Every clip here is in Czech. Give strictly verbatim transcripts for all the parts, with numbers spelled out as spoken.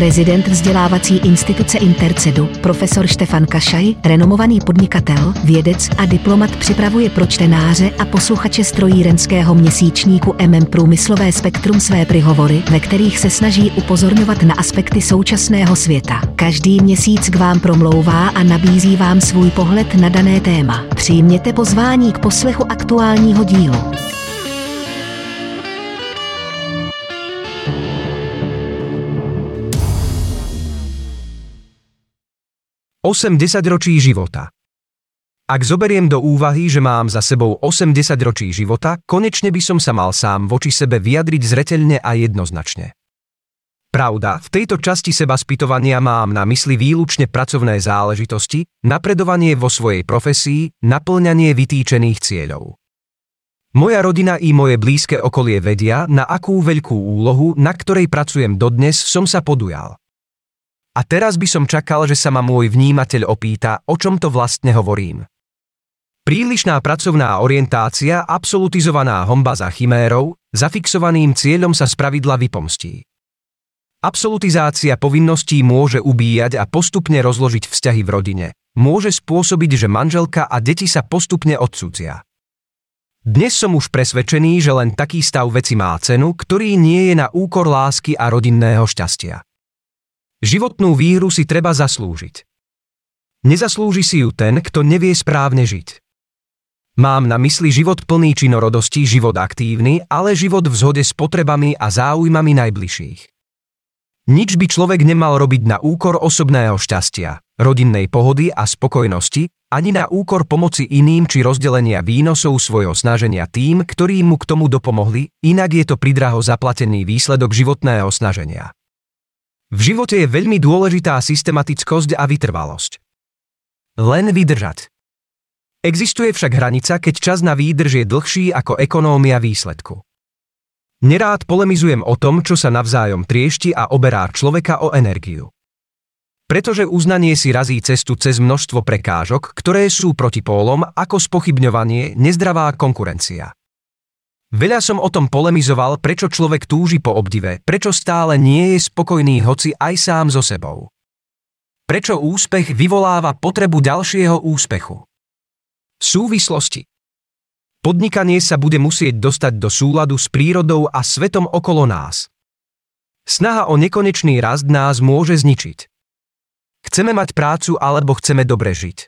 Prezident vzdělávací instituce Intercedu, profesor Štefan Kašaj, renomovaný podnikatel, vědec a diplomat, připravuje pro čtenáře a posluchače strojírenského měsíčníku M M Průmyslové spektrum své prihovory, ve kterých se snaží upozorňovat na aspekty současného světa. Každý měsíc k vám promlouvá a nabízí vám svůj pohled na dané téma. Přijměte pozvání k poslechu aktuálního dílu. osemdesiat ročí života. Ak zoberiem do úvahy, že mám za sebou osemdesiat ročí života, konečne by som sa mal sám voči sebe vyjadriť zreteľne a jednoznačne. Pravda, v tejto časti seba spytovania mám na mysli výlučne pracovné záležitosti, napredovanie vo svojej profesii, naplňanie vytýčených cieľov. Moja rodina i moje blízke okolie vedia, na akú veľkú úlohu, na ktorej pracujem dodnes, som sa podujal. A teraz by som čakal, že sa ma môj vnímateľ opýta, o čom to vlastne hovorím. Prílišná pracovná orientácia, absolutizovaná honba za chimérou, zafixovaným cieľom sa spravidla vypomstí. Absolutizácia povinností môže ubíjať a postupne rozložiť vzťahy v rodine. Môže spôsobiť, že manželka a deti sa postupne odcudzia. Dnes som už presvedčený, že len taký stav veci má cenu, ktorý nie je na úkor lásky a rodinného šťastia. Životnú výhru si treba zaslúžiť. Nezaslúži si ju ten, kto nevie správne žiť. Mám na mysli život plný činorodosti, život aktívny, ale život v zhode s potrebami a záujmami najbližších. Nič by človek nemal robiť na úkor osobného šťastia, rodinnej pohody a spokojnosti, ani na úkor pomoci iným či rozdelenia výnosov svojho snaženia tým, ktorí mu k tomu dopomohli, inak je to pridraho zaplatený výsledok životného snaženia. V živote je veľmi dôležitá systematickosť a vytrvalosť. Len vydržať. Existuje však hranica, keď čas na výdrž je dlhší ako ekonómia výsledku. Nerád polemizujem o tom, čo sa navzájom triešti a oberá človeka o energiu. Pretože uznanie si razí cestu cez množstvo prekážok, ktoré sú protipólom ako spochybňovanie, nezdravá konkurencia. Veľa som o tom polemizoval, prečo človek túži po obdive, prečo stále nie je spokojný hoci aj sám so sebou. Prečo úspech vyvoláva potrebu ďalšieho úspechu. Súvislosti. Podnikanie sa bude musieť dostať do súladu s prírodou a svetom okolo nás. Snaha o nekonečný rast nás môže zničiť. Chceme mať prácu alebo chceme dobre žiť.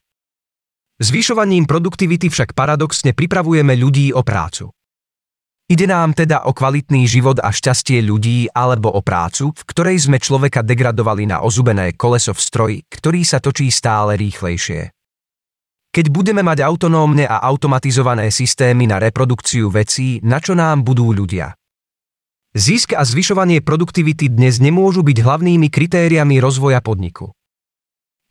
Zvyšovaním produktivity však paradoxne pripravujeme ľudí o prácu. Ide nám teda o kvalitný život a šťastie ľudí alebo o prácu, v ktorej sme človeka degradovali na ozubené koleso v stroji, ktorý sa točí stále rýchlejšie. Keď budeme mať autonómne a automatizované systémy na reprodukciu vecí, na čo nám budú ľudia? Zisk a zvyšovanie produktivity dnes nemôžu byť hlavnými kritériami rozvoja podniku.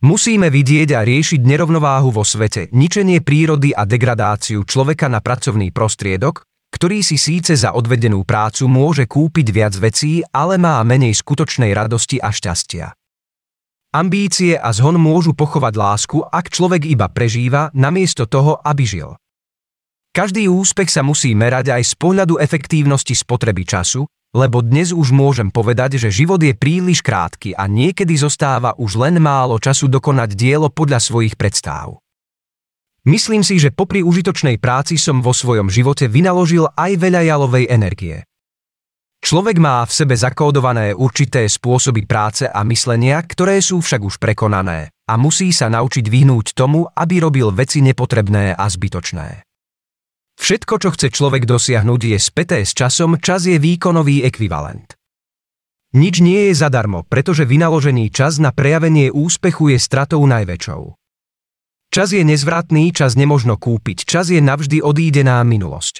Musíme vidieť a riešiť nerovnováhu vo svete, ničenie prírody a degradáciu človeka na pracovný prostriedok, ktorý si síce za odvedenú prácu môže kúpiť viac vecí, ale má menej skutočnej radosti a šťastia. Ambície a zhon môžu pochovať lásku, ak človek iba prežíva, namiesto toho, aby žil. Každý úspech sa musí merať aj z pohľadu efektívnosti spotreby času, lebo dnes už môžem povedať, že život je príliš krátky a niekedy zostáva už len málo času dokonať dielo podľa svojich predstáv. Myslím si, že popri užitočnej práci som vo svojom živote vynaložil aj veľa jalovej energie. Človek má v sebe zakódované určité spôsoby práce a myslenia, ktoré sú však už prekonané a musí sa naučiť vyhnúť tomu, aby robil veci nepotrebné a zbytočné. Všetko, čo chce človek dosiahnuť, je späté s časom, čas je výkonový ekvivalent. Nič nie je zadarmo, pretože vynaložený čas na prejavenie úspechu je stratou najväčšou. Čas je nezvratný, čas nemožno kúpiť, čas je navždy odídená minulosť.